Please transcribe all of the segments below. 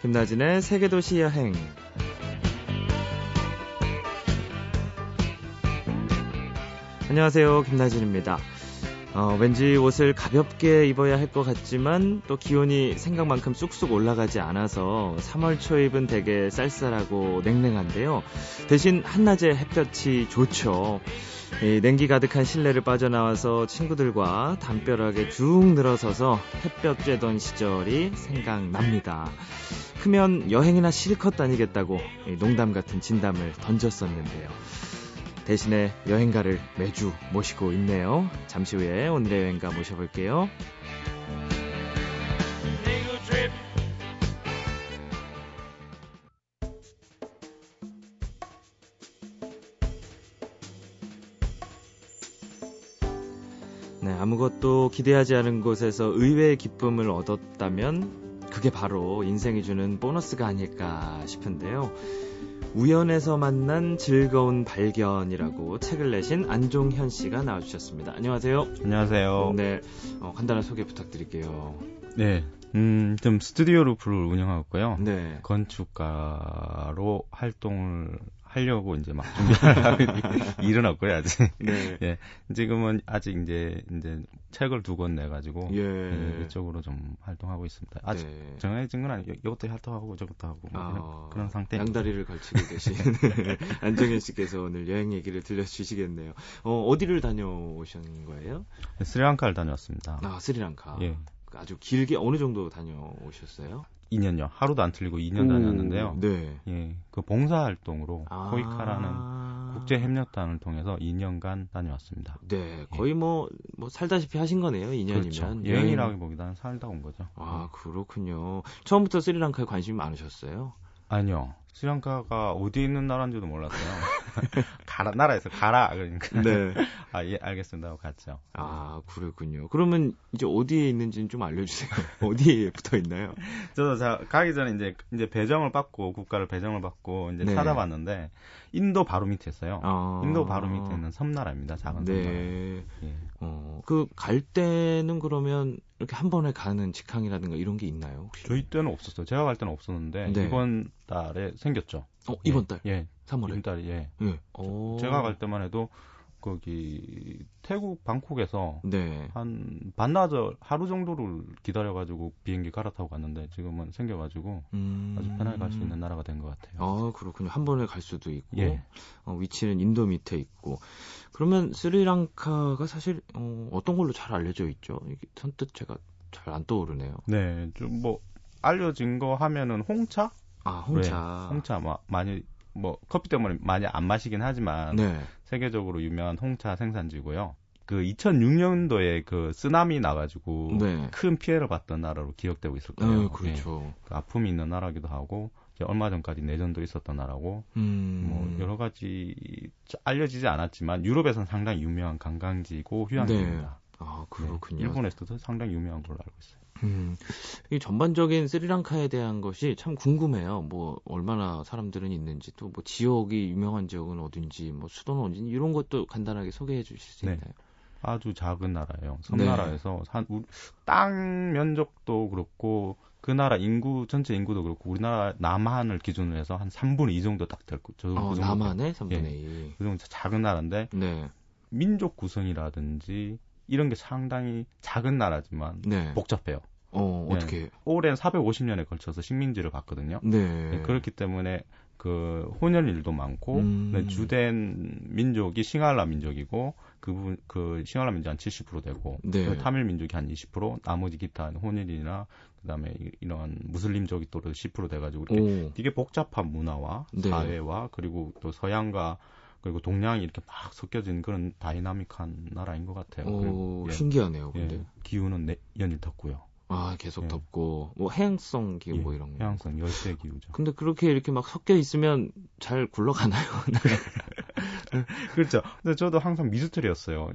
김나진의 세계도시 여행. 안녕하세요, 김나진입니다. 왠지 옷을 가볍게 입어야 할 것 같지만 또 기온이 생각만큼 쑥쑥 올라가지 않아서 3월 초 입은 되게 쌀쌀하고 냉랭한데요. 대신 한낮에 햇볕이 좋죠. 이 냉기 가득한 실내를 빠져나와서 친구들과 담벼락에 쭉 늘어서서 햇볕 쬐던 시절이 생각납니다. 크면 여행이나 실컷 다니겠다고 농담 같은 진담을 던졌었는데요. 대신에 여행가를 매주 모시고 있네요. 잠시 후에 오늘의 여행가 모셔볼게요. 네, 아무것도 기대하지 않은 곳에서 의외의 기쁨을 얻었다면 그게 바로 인생이 주는 보너스가 아닐까 싶은데요. 우연에서 만난 즐거운 발견이라고 책을 내신 안종현 씨가 나와주셨습니다. 안녕하세요. 안녕하세요. 네, 간단한 소개 부탁드릴게요. 네, 좀 스튜디오로 부를 운영하고 있고요. 네. 건축가로 활동을 하려고 이제 막 준비를 하고 일은 없고요, 아직. 네. 예, 지금은 아직 이제 책을 두 권 내가지고 예. 예, 이쪽으로 좀 활동하고 있습니다. 아직 네. 정해진 건 아니고 이것도 활동하고 저것도 하고 그런 상태. 양다리를 걸치고 계신 안정현 씨께서 오늘 여행 얘기를 들려주시겠네요. 어디를 다녀오신 거예요? 네, 스리랑카를 다녀왔습니다. 아, 스리랑카. 예. 아주 길게 어느 정도 다녀오셨어요? 2년요. 하루도 안 틀리고 2년 다녔는데요. 네. 예. 그 봉사활동으로 코이카라는 국제협력단을 통해서 2년간 다녀왔습니다. 네. 거의 예. 뭐 살다시피 하신 거네요. 2년이면. 그렇죠. 여행이라기보다는 살다 온 거죠. 아, 그렇군요. 처음부터 스리랑카에 관심이 많으셨어요? 아니요. 스리랑카가 어디 있는 나라인지도 몰랐어요. 가라, 나라에서 가라. 그러니까. 네. 아, 예, 알겠습니다. 하고 갔죠. 아, 그렇군요. 그러면 이제 어디에 있는지는 좀 알려주세요. 어디에 붙어 있나요? 저도 가기 전에 이제 배정을 받고, 국가를 배정을 받고, 이제 네. 찾아봤는데, 인도 바로 밑에 있어요. 아. 인도 바로 밑에 있는 섬나라입니다. 작은 섬나라. 네. 예. 그 갈 때는 그러면 이렇게 한 번에 가는 직항이라든가 이런 게 있나요? 혹시? 저희 때는 없었어요. 제가 갈 때는 없었는데, 네. 이번 달에 생겼죠. 이번 달? 예. 3월에? 이번 달에, 예. 네. 제가 갈 때만 해도, 거기 태국 방콕에서 네. 한 반나절 하루 정도를 기다려가지고 비행기 갈아타고 갔는데 지금은 생겨가지고 아주 편하게 갈 수 있는 나라가 된 것 같아요. 아, 그렇군요. 한 번에 갈 수도 있고 예. 위치는 인도 밑에 있고. 그러면 스리랑카가 사실 어떤 걸로 잘 알려져 있죠? 이게 선뜻 제가 잘 안 떠오르네요. 네, 좀 뭐 알려진 거 하면은 홍차? 아, 홍차. 네. 홍차 많이. 커피 때문에 많이 안 마시긴 하지만 네. 세계적으로 유명한 홍차 생산지고요. 그 2006년도에 그 쓰나미 나가지고 네. 큰 피해를 봤던 나라로 기억되고 있을 거예요. 그렇죠. 네. 그 아픔이 있는 나라기도 하고 이제 얼마 전까지 내전도 있었던 나라고 여러 가지 알려지지 않았지만 유럽에서는 상당히 유명한 관광지고 휴양지입니다. 네. 아, 그렇군요. 네. 일본에서도 상당히 유명한 걸로 알고 있어요. 이 전반적인 스리랑카에 대한 것이 참 궁금해요. 얼마나 사람들은 있는지, 또 지역이 유명한 지역은 어딘지, 수도는 어딘지, 이런 것도 간단하게 소개해 주실 수 있나요? 네. 아주 작은 나라예요. 섬나라에서 네. 땅 면적도 그렇고, 그 나라 전체 인구도 그렇고, 우리나라 남한을 기준으로 해서 한 3분의 2 정도 딱 될 거죠. 그 남한의 3분의 2. 그 정도 작은 나라인데, 네. 민족 구성이라든지, 이런 게 상당히 작은 나라지만 네. 복잡해요. 네. 어떻게? 오랜 450년에 걸쳐서 식민지를 받거든요. 네. 네. 그렇기 때문에 그 혼혈일도 많고 네. 주된 민족이 싱할라 민족이고 그 싱할라 민족 한 70% 되고 네. 타밀 민족이 한 20%, 나머지 기타 혼혈이나 그다음에 이런 무슬림족이 또 10% 돼가지고 이렇게 되게 복잡한 문화와 네. 사회와 그리고 또 서양과 그리고 동양이 이렇게 막 섞여진 그런 다이나믹한 나라인 것 같아요. 그리고, 예, 신기하네요. 근데 예, 기후는 연일 덥고요. 아, 계속 예. 덥고 해양성 기후 예, 이런 거. 해양성 열대 기후죠. 근데 그렇게 이렇게 막 섞여 있으면 잘 굴러가나요? 그렇죠. 근데 저도 항상 미스터리였어요.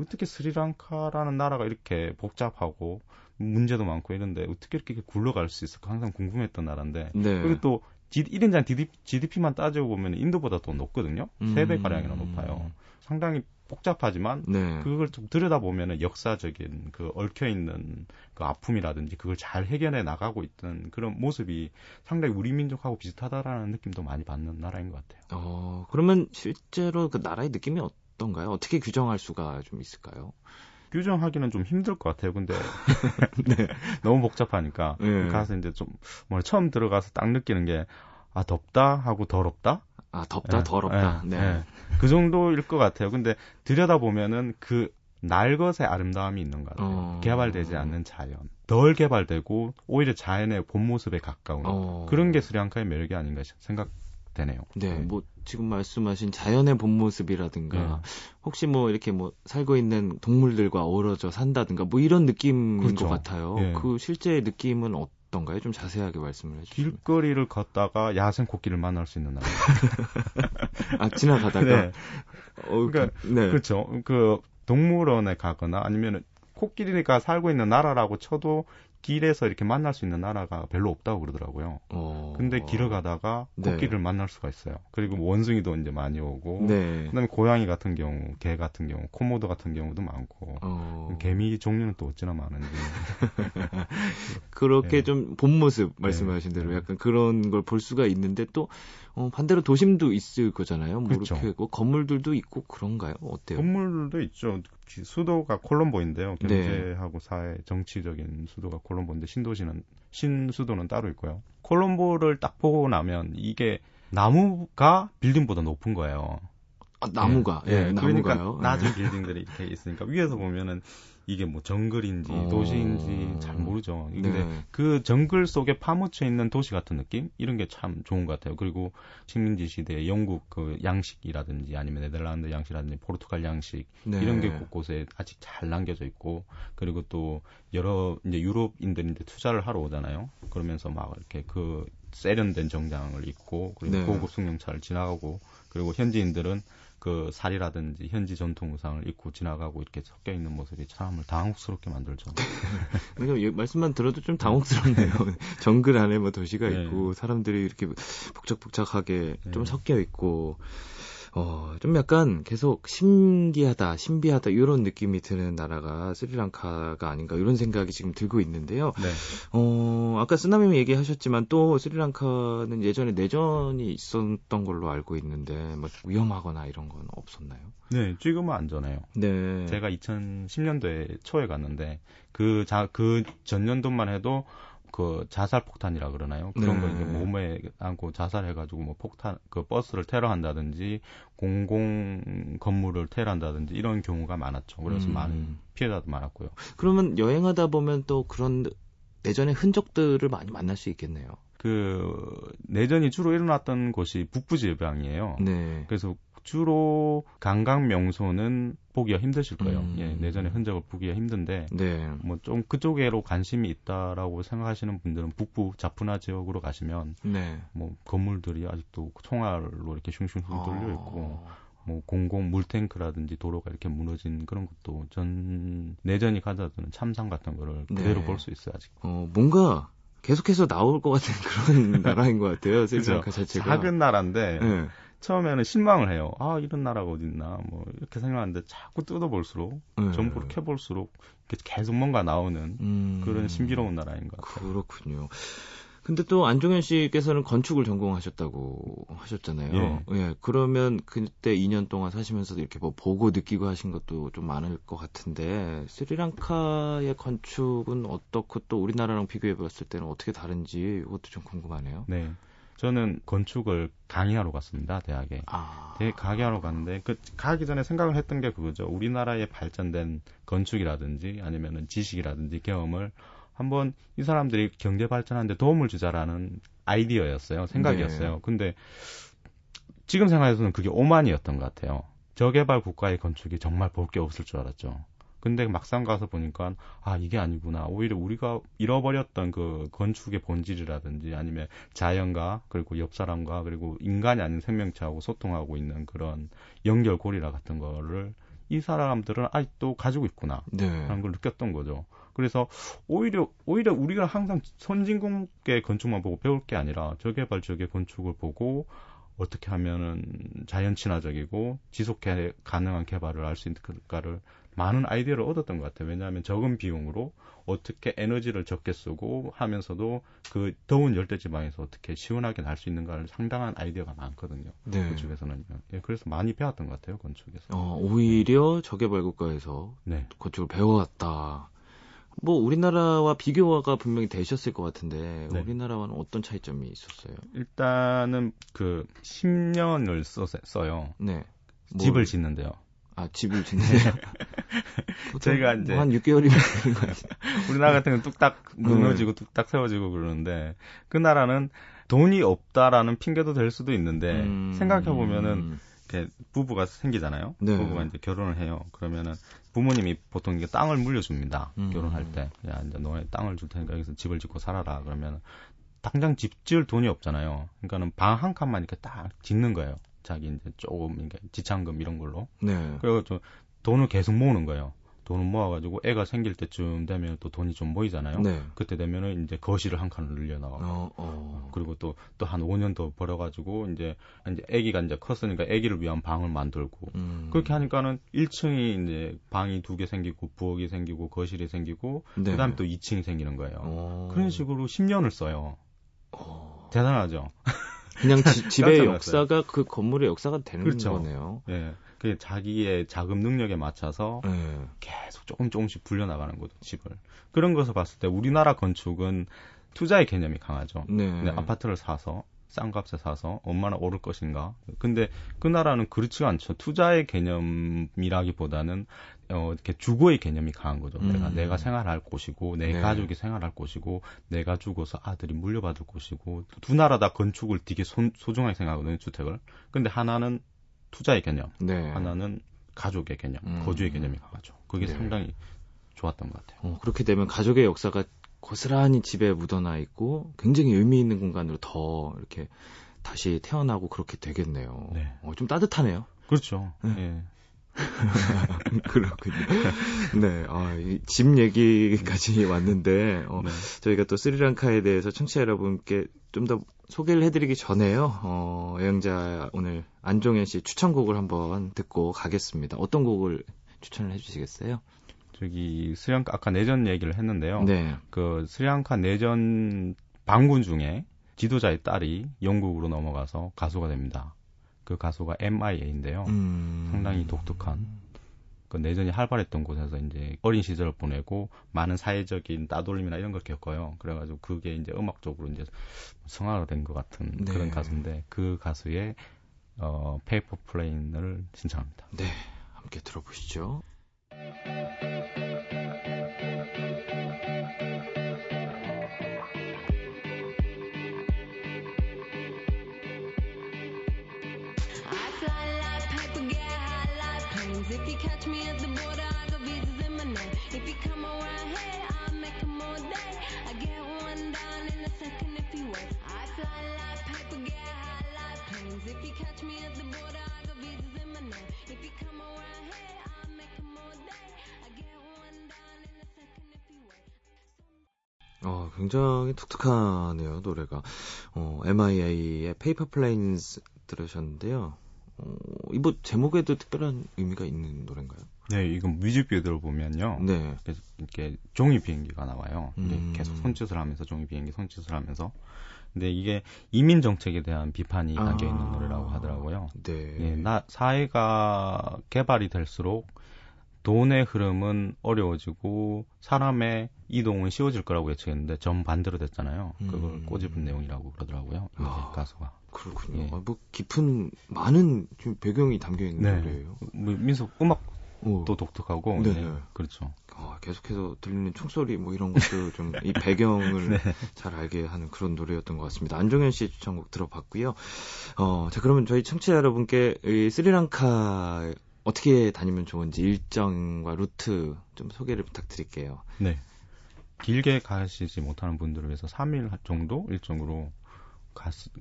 어떻게 스리랑카라는 나라가 이렇게 복잡하고 문제도 많고 이런데 어떻게 이렇게 굴러갈 수 있을까 항상 궁금했던 나라인데. 네. 그리고 또 1인당 GDP만 따져보면 인도보다 더 높거든요. 3배가량이나 높아요. 상당히 복잡하지만 네. 그걸 좀 들여다보면은 역사적인 그 얽혀있는 그 아픔이라든지 그걸 잘 해결해 나가고 있던 그런 모습이 상당히 우리 민족하고 비슷하다라는 느낌도 많이 받는 나라인 것 같아요. 그러면 실제로 그 나라의 느낌이 어떤가요? 어떻게 규정할 수가 좀 있을까요? 규정하기는 좀 힘들 것 같아요. 근데 네. 너무 복잡하니까 네. 가서 이제 좀 뭐 처음 들어가서 딱 느끼는 게 아 덥다 하고 더럽다. 아 덥다 네. 더럽다. 네. 네. 그 정도일 것 같아요. 근데 들여다보면은 그 날것의 아름다움이 있는 것 같아요. 개발되지 않는 자연. 덜 개발되고 오히려 자연의 본 모습에 가까운 그런 게 스리랑카의 매력이 아닌가 생각되네요. 네. 뭐 지금 말씀하신 자연의 본 모습이라든가 혹시 뭐 이렇게 뭐 살고 있는 동물들과 어우러져 산다든가 뭐 이런 느낌인 그렇죠. 것 같아요. 네. 그 실제 느낌은 어떤가요? 좀 자세하게 말씀을 해주시면. 길거리를 걷다가 야생 코끼리를 만날 수 있는 나라. 아 지나가다가. 네. 그러니까 네. 그렇죠. 그 동물원에 가거나 아니면 코끼리가 살고 있는 나라라고 쳐도 길에서 이렇게 만날 수 있는 나라가 별로 없다고 그러더라고요. 근데 길을 가다가 코끼리를 네. 만날 수가 있어요. 그리고 원숭이도 이제 많이 오고, 네. 그다음에 고양이 같은 경우, 개 같은 경우, 코모도 같은 경우도 많고, 개미 종류는 또 어찌나 많은지. 그렇게 네. 좀 본 모습 말씀하신 네. 대로 약간 그런 걸 볼 수가 있는데 또 반대로 도심도 있을 거잖아요. 뭐 그렇죠. 이렇게 있고, 건물들도 있고 그런가요? 어때요? 건물들도 있죠. 수도가 콜롬보인데요. 경제하고 네. 사회, 정치적인 수도가 콜롬보인데 신수도는 따로 있고요. 콜롬보를 딱 보고 나면 이게 나무가 빌딩보다 높은 거예요. 아, 나무가. 예, 예 그러니까 나무가요? 낮은 빌딩들이 이렇게 있으니까 위에서 보면은 이게 뭐 정글인지 도시인지 잘 모르죠. 근데 네. 그 정글 속에 파묻혀 있는 도시 같은 느낌? 이런 게 참 좋은 것 같아요. 그리고 식민지 시대에 영국 그 양식이라든지 아니면 네덜란드 양식이라든지 포르투갈 양식 네. 이런 게 곳곳에 아직 잘 남겨져 있고 그리고 또 여러 이제 유럽인들이 이제 투자를 하러 오잖아요. 그러면서 막 이렇게 그 세련된 정장을 입고 그리고 네. 고급 승용차를 지나가고 그리고 현지인들은 그 살이라든지 현지 전통 의상을 입고 지나가고 이렇게 섞여 있는 모습이 사람을 당혹스럽게 만들죠. 그러니까 말씀만 들어도 좀 당혹스럽네요. 정글 안에 뭐 도시가 네. 있고 사람들이 이렇게 복작복작하게 네. 좀 섞여 있고 좀 약간 계속 신기하다, 신비하다 이런 느낌이 드는 나라가 스리랑카가 아닌가 이런 생각이 지금 들고 있는데요. 네. 아까 쓰나미님 얘기하셨지만 또 스리랑카는 예전에 내전이 있었던 걸로 알고 있는데 뭐 위험하거나 이런 건 없었나요? 네, 지금은 안전해요. 네. 제가 2010년도에 초에 갔는데 그 전년도만 해도 그 자살 폭탄이라 그러나요? 그런 거 이제 몸에 안고 자살해가지고 뭐 폭탄 그 버스를 테러한다든지 공공 건물을 테러한다든지 이런 경우가 많았죠. 그래서 많은 피해자도 많았고요. 그러면 여행하다 보면 또 그런 내전의 흔적들을 많이 만날 수 있겠네요. 그 내전이 주로 일어났던 곳이 북부지방이에요. 네. 그래서 주로 관광 명소는 보기가 힘드실 거예요. 예, 내전의 흔적을 보기가 힘든데 네. 뭐 좀 그쪽으로 관심이 있다라고 생각하시는 분들은 북부 자푸나 지역으로 가시면 네. 뭐 건물들이 아직도 총알로 이렇게 슝슝 뚫려 있고 뭐 공공 물탱크라든지 도로가 이렇게 무너진 그런 것도 내전이 가져다주는 참상 같은 거를 그대로 네. 볼 수 있어요. 아직. 뭔가 계속해서 나올 것 같은 그런 나라인 것 같아요. 스리랑카 자체가 작은 나라인데. 네. 처음에는 실망을 해요. 아, 이런 나라가 어딨나. 뭐, 이렇게 생각하는데 자꾸 뜯어볼수록, 점프를 캐볼수록 계속 뭔가 나오는 그런 신비로운 나라인 것 같아요. 그렇군요. 근데 또 안종현 씨께서는 건축을 전공하셨다고 하셨잖아요. 예. 예. 그러면 그때 2년 동안 사시면서도 이렇게 뭐 보고 느끼고 하신 것도 좀 많을 것 같은데 스리랑카의 건축은 어떻고 또 우리나라랑 비교해 봤을 때는 어떻게 다른지 이것도 좀 궁금하네요. 네. 저는 건축을 강의하러 갔습니다, 대학에. 강의하러 갔는데, 가기 전에 생각을 했던 게 그거죠. 우리나라의 발전된 건축이라든지, 아니면은 지식이라든지 경험을 한번 이 사람들이 경제 발전하는데 도움을 주자라는 아이디어였어요. 생각이었어요. 네. 근데 지금 생각해서는 그게 오만이었던 것 같아요. 저개발 국가의 건축이 정말 볼 게 없을 줄 알았죠. 근데 막상 가서 보니까 아 이게 아니구나. 오히려 우리가 잃어버렸던 그 건축의 본질이라든지 아니면 자연과 그리고 옆 사람과 그리고 인간이 아닌 생명체하고 소통하고 있는 그런 연결고리라 같은 거를 이 사람들은 아직도 가지고 있구나 하는 걸 느꼈던 거죠. 그래서 오히려 우리가 항상 선진국의 건축만 보고 배울 게 아니라 저개발 지역의 건축을 보고 어떻게 하면은 자연 친화적이고 지속해 가능한 개발을 할 수 있을까를 많은 아이디어를 얻었던 것 같아요. 왜냐하면 적은 비용으로 어떻게 에너지를 적게 쓰고 하면서도 그 더운 열대지방에서 어떻게 시원하게 날 수 있는가를 상당한 아이디어가 많거든요. 네. 건축에서는. 예, 그래서 많이 배웠던 것 같아요. 건축에서. 오히려 저개발 국가에서 네. 건축을 배워왔다. 뭐 우리나라와 비교가 분명히 되셨을 것 같은데 네. 우리나라와는 어떤 차이점이 있었어요? 일단은 그 10년을 써요. 네. 집을 짓는데요. 아, 집을 짓는데요? 저희가 이제 한 6개월이면 되는 거 같아요. 우리나라 같은 경우는 뚝딱 무너지고 뚝딱 세워지고 그러는데 그 나라는 돈이 없다라는 핑계도 될 수도 있는데 생각해 보면은 부부가 생기잖아요. 네. 부부가 이제 결혼을 해요. 그러면은 부모님이 보통 이게 땅을 물려줍니다. 결혼할 때. 야, 이제 너의 땅을 줄 테니까 여기서 집을 짓고 살아라. 그러면 당장 집 지을 돈이 없잖아요. 그러니까는 방 한 칸만 이렇게 딱 짓는 거예요. 자기 이제 조금 그러니까 지참금 이런 걸로. 네. 그리고 좀 돈을 계속 모으는 거예요. 돈을 모아가지고 애가 생길 때쯤 되면 또 돈이 좀 모이잖아요. 네. 그때 되면은 이제 거실을 한 칸을 늘려나가고 그리고 또 한 5년 더 벌어가지고 이제 애기가 이제 컸으니까 애기를 위한 방을 만들고 그렇게 하니까는 1층이 이제 방이 2개 생기고 부엌이 생기고 거실이 생기고 네. 그다음에 또 2층이 생기는 거예요. 그런 식으로 10년을 써요. 대단하죠. 그냥 집의 역사가 그 건물의 역사가 되는 그렇죠. 거네요. 예. 그 자기의 자금 능력에 맞춰서 계속 조금씩 불려나가는 거죠, 집을. 그런 것을 봤을 때 우리나라 건축은 투자의 개념이 강하죠. 네. 아파트를 사서, 싼 값에 사서 얼마나 오를 것인가. 근데 그 나라는 그렇지가 않죠. 투자의 개념이라기보다는 이렇게 주거의 개념이 강한 거죠. 내가 생활할 곳이고, 내 네. 가족이 생활할 곳이고, 내가 죽어서 아들이 물려받을 곳이고. 두 나라 다 건축을 되게 소중하게 생각하거든요, 주택을. 근데 하나는 투자의 개념, 네. 하나는 가족의 개념, 거주의 개념이 강하죠. 그게 네. 상당히 좋았던 것 같아요. 그렇게 되면 가족의 역사가 고스란히 집에 묻어나 있고 굉장히 의미 있는 공간으로 더 이렇게 다시 태어나고 그렇게 되겠네요. 네. 좀 따뜻하네요. 그렇죠. 네. 예. 그렇군요. 네, 집 얘기까지 왔는데 네. 저희가 또 스리랑카에 대해서 청취자 여러분께 좀 더 소개를 해드리기 전에요. 여행자 오늘 안종현 씨 추천곡을 한번 듣고 가겠습니다. 어떤 곡을 추천을 해주시겠어요? 저기 스리랑카 아까 내전 얘기를 했는데요. 네. 그 스리랑카 내전 반군 중에 지도자의 딸이 영국으로 넘어가서 가수가 됩니다. 그 가수가 MIA인데요. 상당히 독특한. 그 내전이 활발했던 곳에서 이제 어린 시절을 보내고 많은 사회적인 따돌림이나 이런 걸 겪어요. 그래가지고 그게 이제 음악적으로 이제 성화가 된 것 같은 네. 그런 가수인데 그 가수의 페이퍼 플레인을 신청합니다. 네, 함께 들어보시죠. If you catch me at the border, I got visas in my name. If you come around here, I'll make them all day. I get one down in a second if you wait. I fly like paper, get high like planes. If you catch me at the border, I got visas in my name. If you come around here, I'll make them all day. I get one down in a second if you wait. 굉장히 독특하네요, 노래가. MIA의 Paper Planes 들으셨는데요. 이거 제목에도 특별한 의미가 있는 노래인가요? 네, 이건 뮤직비디오를 보면요. 네. 이렇게 종이 비행기가 나와요. 계속 손짓을 하면서 종이 비행기 손짓을 하면서. 근데 이게 이민 정책에 대한 비판이 담겨 있는 노래라고 하더라고요. 네. 네, 사회가 개발이 될수록 돈의 흐름은 어려워지고 사람의 이동은 쉬워질 거라고 예측했는데 정반대로 됐잖아요. 그걸 꼬집은 내용이라고 그러더라고요. 가수가. 그렇군요. 예. 뭐 깊은 많은 좀 배경이 담겨 있는 네. 노래예요. 뭐 민속 음악도 독특하고. 네. 네. 그렇죠. 계속해서 들리는 총소리 뭐 이런 것도 좀 이 배경을 네. 잘 알게 하는 그런 노래였던 것 같습니다. 안종현 씨의 추천곡 들어봤고요. 자 그러면 저희 청취자 여러분께 이 스리랑카 어떻게 다니면 좋은지 일정과 루트 좀 소개를 부탁드릴게요. 네. 길게 가시지 못하는 분들을 위해서 3일 정도 일정으로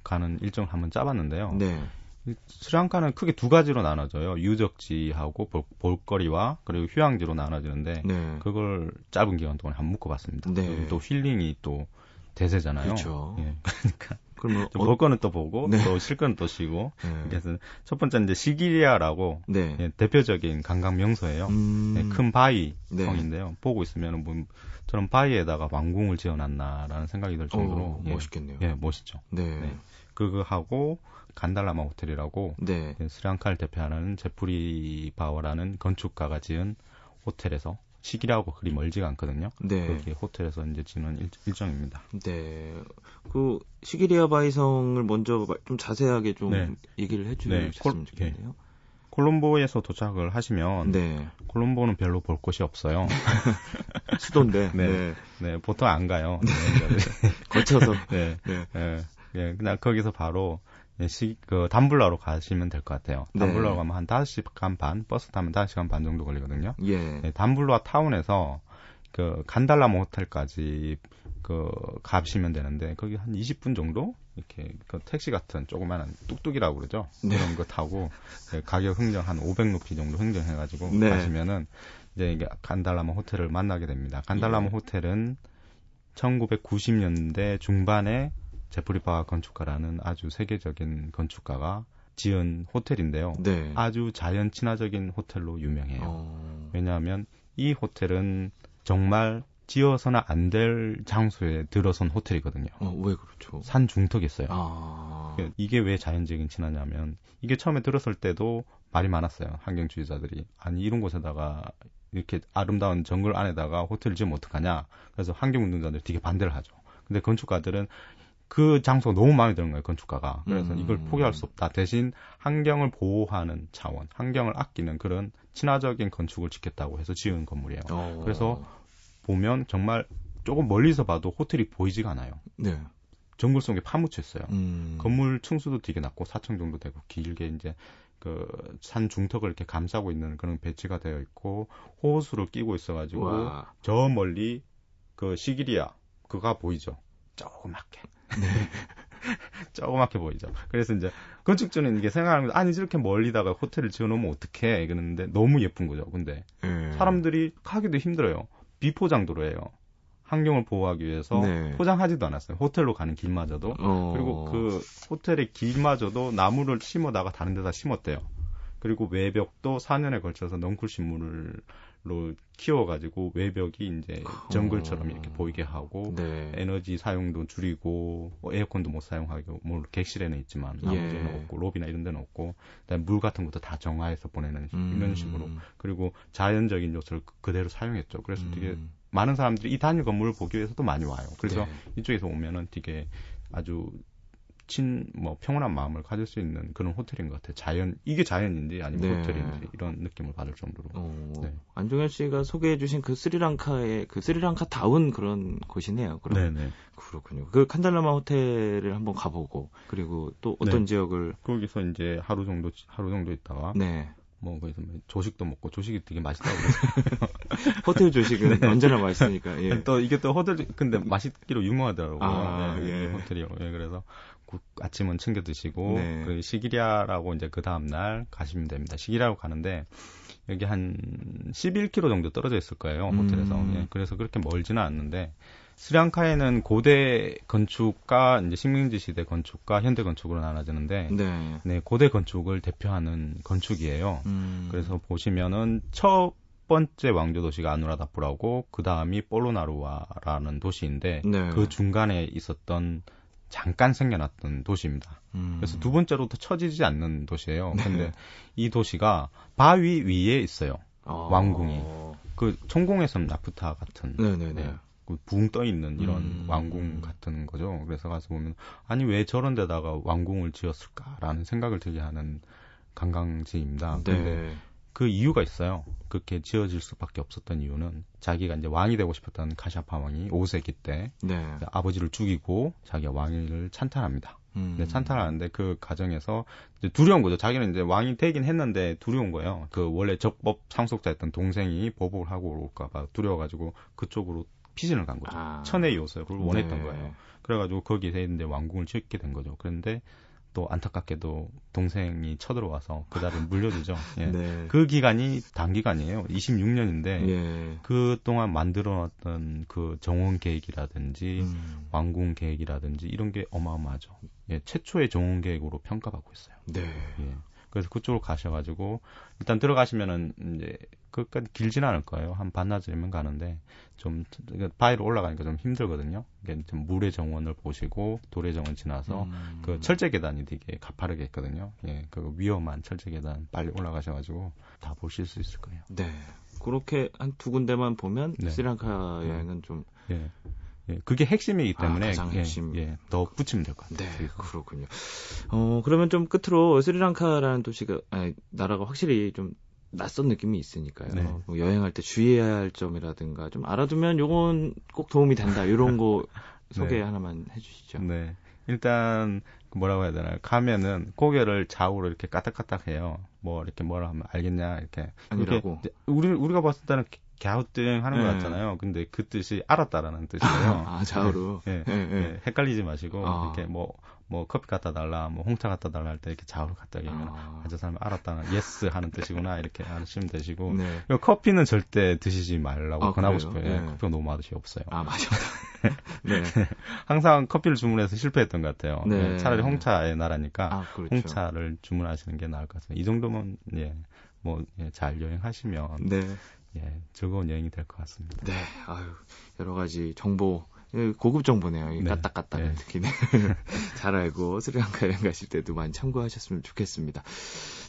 가는 일정을 한번 짜봤는데요. 네. 스리랑카는 크게 두 가지로 나눠져요. 유적지하고 볼거리와 그리고 휴양지로 나눠지는데 네. 그걸 짧은 기간 동안 한번 묶어봤습니다. 네. 또 힐링이 또 대세잖아요. 그렇죠. 예. 그러니까 그럼 먹을 거는 또 보고, 네. 또 쉴 거는 또 쉬고. 네. 그래서 첫 번째는 이제 시기리아라고 네. 대표적인 관광 명소예요. 네, 큰 바위 네. 성인데요. 보고 있으면 뭐 저런 바위에다가 왕궁을 지어놨나라는 생각이 들 정도로 예, 멋있겠네요. 예, 멋있죠. 네. 네. 그거 하고 칸달라마 호텔이라고 네. 스리랑카를 대표하는 제프리 바워라는 건축가가 지은 호텔에서 시기리아하고 그리 멀지가 않거든요. 네. 거기 호텔에서 이제 지는 일정입니다. 네. 그 시기리아 바위성을 먼저 좀 자세하게 좀 네. 얘기를 해주셨으면 좋겠네요. 네. 콜롬보에서 도착을 하시면 네. 콜롬보는 별로 볼 곳이 없어요. 수도인데. 네. 네. 네. 보통 안 가요. 네. 거쳐서. 네. 네. 네. 네. 그냥 거기서 바로 담블라로 가시면 될 것 같아요. 담블라로 네. 가면 한 5시간 반, 버스 타면 5시간 반 정도 걸리거든요. 예. 네, 담블라 타운에서 그 칸달라마 호텔까지 그 가시면 되는데 거기 한 20분 정도 이렇게 그 택시 같은 조그마한 뚝뚝이라고 그러죠. 네. 그런 거 타고 네, 가격 흥정 한 500루피 정도 흥정해 가지고 네. 가시면은 이제 이게 칸달라마 호텔을 만나게 됩니다. 칸달라마 예. 호텔은 1990년대 중반에 제프리 바워 건축가라는 아주 세계적인 건축가가 지은 호텔인데요. 네. 아주 자연 친화적인 호텔로 유명해요. 왜냐하면 이 호텔은 정말 지어서는 안 될 장소에 들어선 호텔이거든요. 왜 그렇죠? 산 중턱에 있어요. 아... 이게 왜 자연적인 친화냐면 이게 처음에 들었을 때도 말이 많았어요. 환경주의자들이. 아니 이런 곳에다가 이렇게 아름다운 정글 안에다가 호텔을 지으면 어떡하냐. 그래서 환경운동자들이 되게 반대를 하죠. 근데 건축가들은 그 장소가 너무 마음에 드는 거예요, 건축가가. 그래서 이걸 포기할 수 없다. 대신 환경을 보호하는 차원, 환경을 아끼는 그런 친화적인 건축을 짓겠다고 해서 지은 건물이에요. 그래서 보면 정말 조금 멀리서 봐도 호텔이 보이지가 않아요. 네. 정글 속에 파묻혀 있어요. 건물 층수도 되게 낮고 4층 정도 되고 길게 이제 그 산 중턱을 이렇게 감싸고 있는 그런 배치가 되어 있고 호수를 끼고 있어가지고 와. 저 멀리 그 시기리아 그가 보이죠. 조그맣게. 네. 조그맣게 보이죠. 그래서 이제 건축주는 이게 생각하는 거죠. 아니 저렇게 멀리다가 호텔을 지어놓으면 어떡해 그러는데 너무 예쁜 거죠. 근데 사람들이 가기도 힘들어요. 비포장 도로예요. 환경을 보호하기 위해서 네. 포장하지도 않았어요. 호텔로 가는 길마저도 그리고 그 호텔의 길마저도 나무를 심어다가 다른 데다 심었대요. 그리고 외벽도 4년에 걸쳐서 넝쿨식물을 로 키워가지고 외벽이 이제 정글처럼 이렇게 보이게 하고 네. 에너지 사용도 줄이고 에어컨도 못 사용하고 뭐 객실에는 있지만 아무데나 예. 없고 로비나 이런 데는 없고 그다음에 물 같은 것도 다 정화해서 보내는 이런 식으로 그리고 자연적인 요소를 그대로 사용했죠. 그래서 되게 많은 사람들이 이 단일 건물을 보기 위해서도 많이 와요. 그래서 네. 이쪽에서 오면은 되게 아주 뭐 평온한 마음을 가질 수 있는 그런 호텔인 것 같아요. 자연 이게 자연인지 아니면 네. 호텔인지 이런 느낌을 받을 정도로. 네. 안종현 씨가 소개해주신 그 스리랑카의 그 스리랑카다운 그런 곳이네요. 그럼 네네. 그렇군요. 그 칸달라마 호텔을 한번 가보고 그리고 또 어떤 네. 지역을 거기서 이제 하루 정도 있다가. 네. 뭐 거기서 조식도 먹고 조식이 되게 맛있다고 그래서 호텔 조식은 네. 언제나 맛있으니까 예. 또 이게 또 호텔 근데 맛있기로 유명하더라고요. 아, 네, 예. 호텔이요. 예, 그래서 아침은 챙겨 드시고 네. 그 시기리아라고 이제 그 다음 날 가시면 됩니다. 시기리아로 가는데 여기 한 11km 정도 떨어져 있을 거예요 호텔에서. 예, 그래서 그렇게 멀지는 않는데 스리랑카에는 고대 건축과 이제 식민지 시대 건축과 현대 건축으로 나눠지는데 네. 네, 고대 건축을 대표하는 건축이에요. 그래서 보시면은 첫 번째 왕조 도시가 아누라다프라고 그 다음이 볼로나루아라는 도시인데 네. 그 중간에 있었던 잠깐 생겨났던 도시입니다. 그래서 두 번째로도 쳐지지 않는 도시예요. 네. 근데 이 도시가 바위 위에 있어요. 왕궁이. 그 천공에섬 나프타 같은. 네네네. 네. 붕 떠있는 이런 왕궁 같은 거죠. 그래서 가서 보면 아니 왜 저런 데다가 왕궁을 지었을까라는 생각을 들게 하는 관광지입니다. 네. 근데 그 이유가 있어요. 그렇게 지어질 수밖에 없었던 이유는 자기가 이제 왕이 되고 싶었던 카샤파 왕이 5세기 때 네. 아버지를 죽이고 자기가 왕위를 찬탈합니다. 근데 찬탈하는데 그 과정에서 이제 두려운 거죠. 자기는 이제 왕이 되긴 했는데 두려운 거예요. 그 원래 적법 상속자였던 동생이 보복을 하고 올까봐 두려워가지고 그쪽으로 피신을 간 거죠. 천의 요소를 원했던 네. 거예요. 그래가지고 거기에 이제 왕궁을 짓게 된 거죠. 그런데 또 안타깝게도 동생이 쳐들어와서 그 자리를 물려주죠. 예. 네. 그 기간이 단기간이에요. 26년인데 예. 그 동안 만들어놨던 그 정원 계획이라든지 완공 계획이라든지 이런 게 어마어마하죠. 예, 최초의 정원 계획으로 평가받고 있어요. 네. 예. 그래서 그쪽으로 가셔가지고 일단 들어가시면은 이제 그까지 길지는 않을 거예요. 한 반나절이면 가는데 좀 바위로 올라가니까 좀 힘들거든요. 이게 좀 물의 정원을 보시고 돌의 정원 지나서 그 철제 계단이 되게 가파르게 있거든요. 예, 그 위험한 철제 계단 빨리 올라가셔가지고 다 보실 수 있을 거예요. 네, 그렇게 한 두 군데만 보면 네. 스리랑카 여행은 좀. 예. 예, 그게 핵심이기 때문에 가장 핵심. 예, 더 붙이면 될 것 같아요. 네, 그렇군요. 그러면 좀 끝으로 스리랑카라는 도시가 나라가 확실히 좀 낯선 느낌이 있으니까요. 네. 뭐 여행할 때 주의해야 할 점이라든가 좀 알아두면 요건 꼭 도움이 된다. 이런 거 소개 네. 하나만 해주시죠. 네, 일단 뭐라고 해야 되나요? 가면은 고개를 좌우로 이렇게 까딱까딱해요. 뭐 이렇게 뭐라 하면 알겠냐 이렇게. 아니라고. 우리가 봤을 때는. 갸우뚱 하는 것 같잖아요. 근데 그 뜻이 알았다라는 뜻이에요. 아, 좌우로. 예, 예, 예, 예. 헷갈리지 마시고, 이렇게 뭐 커피 갖다 달라, 뭐 홍차 갖다 달라 할 때 이렇게 좌우로 갖다 얘기하면, 아, 저 사람이 알았다는, 예스 하는 뜻이구나, 이렇게 아시면 되시고, 네. 커피는 절대 드시지 말라고 권하고 싶어요. 예, 커피가 너무 맛이 없어요. 아, 맞아. 네. 항상 커피를 주문해서 실패했던 것 같아요. 네. 예, 차라리 홍차의 나라니까, 그렇죠. 홍차를 주문하시는 게 나을 것 같습니다. 이 정도면, 예, 뭐, 예, 잘 여행하시면. 네. 예, 즐거운 여행이 될 것 같습니다. 네, 아유, 여러 가지 정보, 고급 정보네요. 이 까딱까딱 네. 특히. 네. 잘 알고 스리랑카 여행 가실 때도 많이 참고하셨으면 좋겠습니다.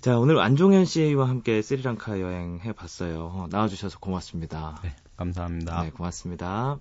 자, 오늘 안종현 씨와 함께 스리랑카 여행 해봤어요. 나와주셔서 고맙습니다. 네, 감사합니다. 네, 고맙습니다.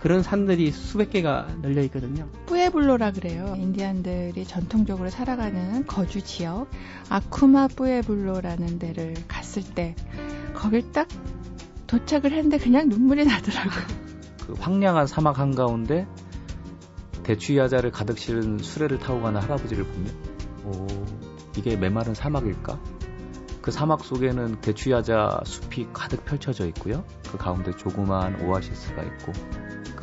그런 산들이 수백 개가 널려 있거든요. 뿌에블로라 그래요. 인디안들이 전통적으로 살아가는 거주 지역 아쿠마 뿌에블로라는 데를 갔을 때 거길 딱 도착을 했는데 그냥 눈물이 나더라고요. 그 황량한 사막 한가운데 대추야자를 가득 실은 수레를 타고 가는 할아버지를 보면 이게 메마른 사막일까? 그 사막 속에는 대추야자 숲이 가득 펼쳐져 있고요. 그 가운데 조그마한 오아시스가 있고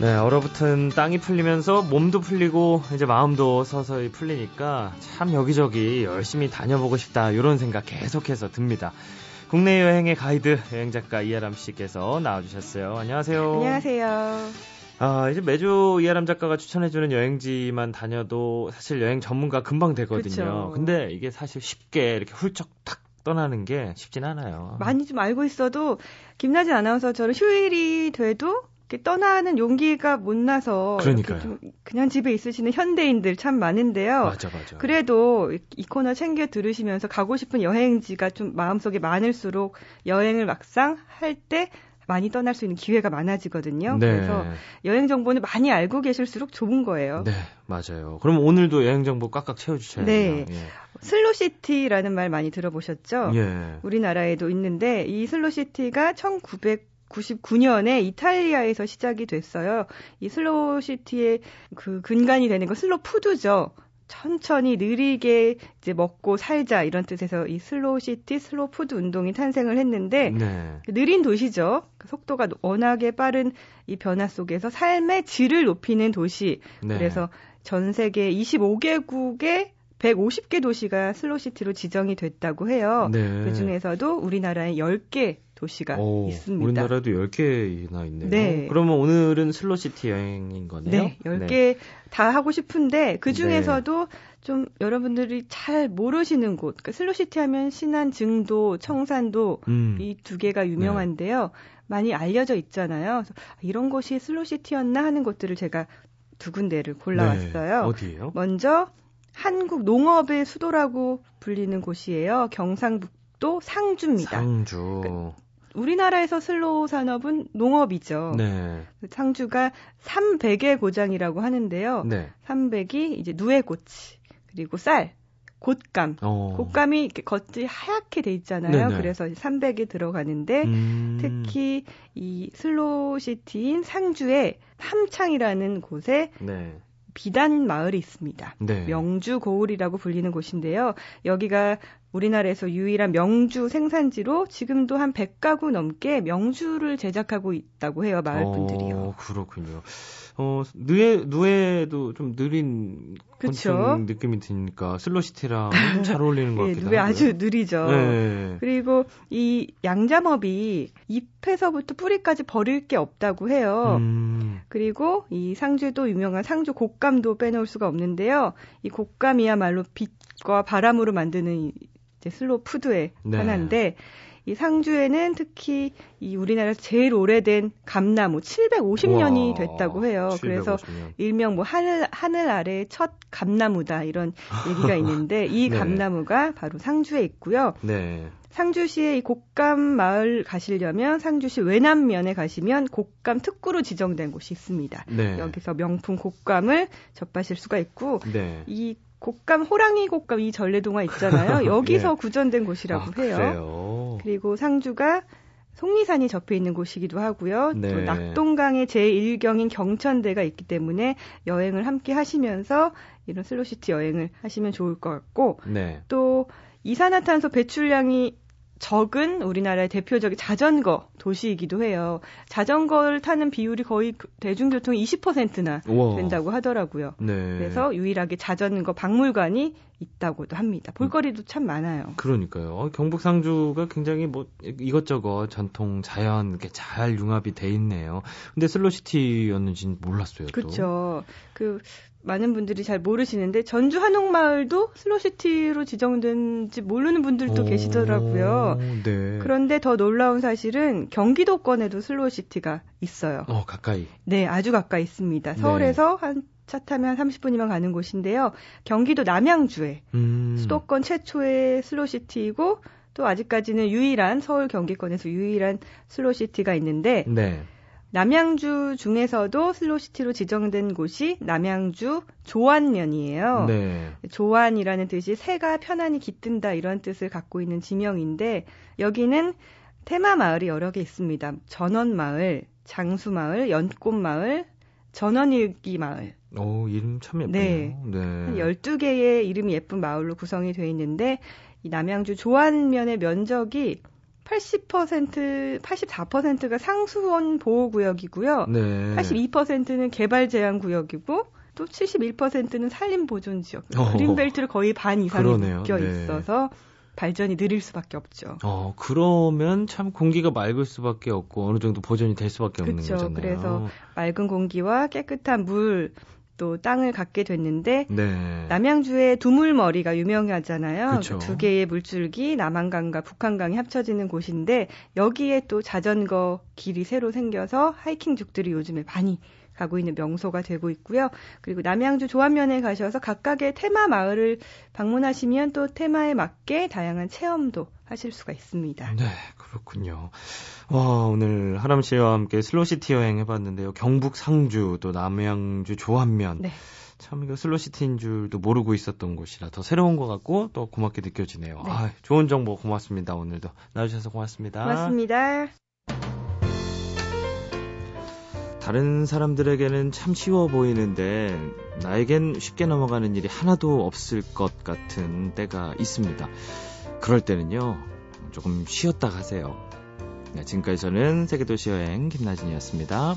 네, 얼어붙은 땅이 풀리면서 몸도 풀리고 이제 마음도 서서히 풀리니까 참 여기저기 열심히 다녀보고 싶다 이런 생각 계속해서 듭니다. 국내 여행의 가이드 여행작가 이아람 씨께서 나와주셨어요. 안녕하세요. 안녕하세요. 이제 매주 이아람 작가가 추천해주는 여행지만 다녀도 사실 여행 전문가 금방 되거든요. 그쵸. 근데 이게 사실 쉽게 이렇게 훌쩍 탁 떠나는 게 쉽진 않아요. 많이 좀 알고 있어도 김나진 아나운서처럼 휴일이 돼도 떠나는 용기가 못 나서 그냥 집에 있으시는 현대인들 참 많은데요. 맞아. 그래도 이 코너 챙겨 들으시면서 가고 싶은 여행지가 좀 마음속에 많을수록 여행을 막상 할 때 많이 떠날 수 있는 기회가 많아지거든요. 네. 그래서 여행 정보는 많이 알고 계실수록 좋은 거예요. 네, 맞아요. 그럼 오늘도 여행 정보 꽉꽉 채워주셔야 돼요. 네. 예. 슬로시티라는 말 많이 들어보셨죠? 예. 우리나라에도 있는데 이 슬로시티가 1999년에 이탈리아에서 시작이 됐어요. 이 슬로우시티의 그 근간이 되는 건 슬로우 푸드죠. 천천히 느리게 이제 먹고 살자 이런 뜻에서 이 슬로우시티, 슬로우 푸드 운동이 탄생을 했는데 네. 느린 도시죠. 속도가 워낙에 빠른 이 변화 속에서 삶의 질을 높이는 도시. 네. 그래서 전 세계 25개국의 150개 도시가 슬로시티로 지정이 됐다고 해요. 네. 그중에서도 우리나라에 10개 도시가 있습니다. 우리나라도 10개나 있네요. 네. 그러면 오늘은 슬로시티 여행인 거네요? 네. 10개 네. 다 하고 싶은데 그중에서도 네. 좀 여러분들이 잘 모르시는 곳, 그러니까 슬로시티 하면 신안, 증도, 청산도 이 두 개가 유명한데요. 네. 많이 알려져 있잖아요. 그래서 이런 곳이 슬로시티였나 하는 곳들을 제가 두 군데를 골라왔어요. 네. 어디예요? 먼저 한국 농업의 수도라고 불리는 곳이에요. 경상북도 상주입니다. 상주. 그러니까 우리나라에서 슬로우 산업은 농업이죠. 네. 상주가 삼백의 고장이라고 하는데요. 네. 삼백이 이제 누에고치, 그리고 쌀, 곶감. 곶감이 겉이 하얗게 돼 있잖아요. 네네. 그래서 삼백에 들어가는데 특히 이 슬로우시티인 상주의 함창이라는 곳에 네. 비단 마을이 있습니다. 네. 명주 고을이라고 불리는 곳인데요. 여기가 우리나라에서 유일한 명주 생산지로 지금도 한 100가구 넘게 명주를 제작하고 있다고 해요. 마을 분들이요. 그렇군요. 누에도 좀 느린 느낌이 드니까 슬로시티랑 잘 어울리는 것 같기도 하고요. 누에 아주 느리죠. 네. 그리고 이 양잡업이 잎에서부터 뿌리까지 버릴 게 없다고 해요. 그리고 이 상주도 유명한 상주 곶감도 빼놓을 수가 없는데요. 이 곶감이야말로 빛과 바람으로 만드는 이제 슬로우 푸드의 네. 하나인데 이 상주에는 특히 이 우리나라에서 제일 오래된 감나무 750년이 됐다고 해요. 750년. 그래서 일명 뭐 하늘 아래의 첫 감나무다 이런 얘기가 있는데 이 네. 감나무가 바로 상주에 있고요. 네. 상주시의 이 곶감 마을 가시려면 상주시 외남면에 가시면 곶감 특구로 지정된 곳이 있습니다. 네. 여기서 명품 곶감을 접하실 수가 있고 네. 이 곶감, 호랑이 곶감 이 전래동화 있잖아요. 여기서 예. 구전된 곳이라고 해요. 그래요? 그리고 상주가 속리산이 접해 있는 곳이기도 하고요. 네. 또 낙동강의 제1경인 경천대가 있기 때문에 여행을 함께 하시면서 이런 슬로시티 여행을 하시면 좋을 것 같고 네. 또 이산화탄소 배출량이 적은 우리나라의 대표적인 자전거 도시이기도 해요. 자전거를 타는 비율이 거의 대중교통의 20%나 된다고 하더라고요. 네. 그래서 유일하게 자전거 박물관이 있다고도 합니다. 볼거리도 참 많아요. 그러니까요. 경북 상주가 굉장히 뭐 이것저것 전통 자연 이렇게 잘 융합이 돼 있네요. 근데 슬로시티였는지는 몰랐어요. 그렇죠. 많은 분들이 잘 모르시는데 전주 한옥마을도 슬로시티로 지정된지 모르는 분들도 계시더라고요. 네. 그런데 더 놀라운 사실은 경기도권에도 슬로시티가 있어요. 가까이. 네, 아주 가까이 있습니다. 서울에서 네. 한 차 타면 30분이면 가는 곳인데요. 경기도 남양주에 수도권 최초의 슬로시티이고 또 아직까지는 유일한 서울 경기권에서 유일한 슬로시티가 있는데 네. 남양주 중에서도 슬로시티로 지정된 곳이 남양주 조안면이에요. 네. 조안이라는 뜻이 새가 편안히 깃든다 이런 뜻을 갖고 있는 지명인데 여기는 테마마을이 여러 개 있습니다. 전원마을, 장수마을, 연꽃마을, 전원일기마을. 이름 참 예쁘네요. 네. 네. 한 12개의 이름이 예쁜 마을로 구성이 되어 있는데 이 남양주 조안면의 면적이 84%가 상수원 보호구역이고요. 네. 82%는 개발 제한 구역이고 또 71%는 산림 보존 지역. 그린벨트를 거의 반 이상이 묶여 네. 있어서 발전이 느릴 수밖에 없죠. 그러면 참 공기가 맑을 수밖에 없고 어느 정도 보존이 될 수밖에 없는 거잖아요. 그래서 맑은 공기와 깨끗한 물 또 땅을 갖게 됐는데 네. 남양주의 두물머리가 유명하잖아요. 그쵸. 두 개의 물줄기 남한강과 북한강이 합쳐지는 곳인데 여기에 또 자전거 길이 새로 생겨서 하이킹족들이 요즘에 많이 가고 있는 명소가 되고 있고요. 그리고 남양주 조안면에 가셔서 각각의 테마 마을을 방문하시면 또 테마에 맞게 다양한 체험도 하실 수가 있습니다. 네, 그렇군요. 오늘 하람 씨와 함께 슬로시티 여행 해봤는데요. 경북 상주 또 남양주 조안면 네. 참 이거 슬로시티인 줄도 모르고 있었던 곳이라 더 새로운 것 같고 또 고맙게 느껴지네요. 네. 좋은 정보 고맙습니다. 오늘도 나와주셔서 고맙습니다. 고맙습니다. 다른 사람들에게는 참 쉬워 보이는데 나에겐 쉽게 넘어가는 일이 하나도 없을 것 같은 때가 있습니다. 그럴 때는요, 조금 쉬었다 가세요. 지금까지 저는 세계도시 여행 김나진이었습니다.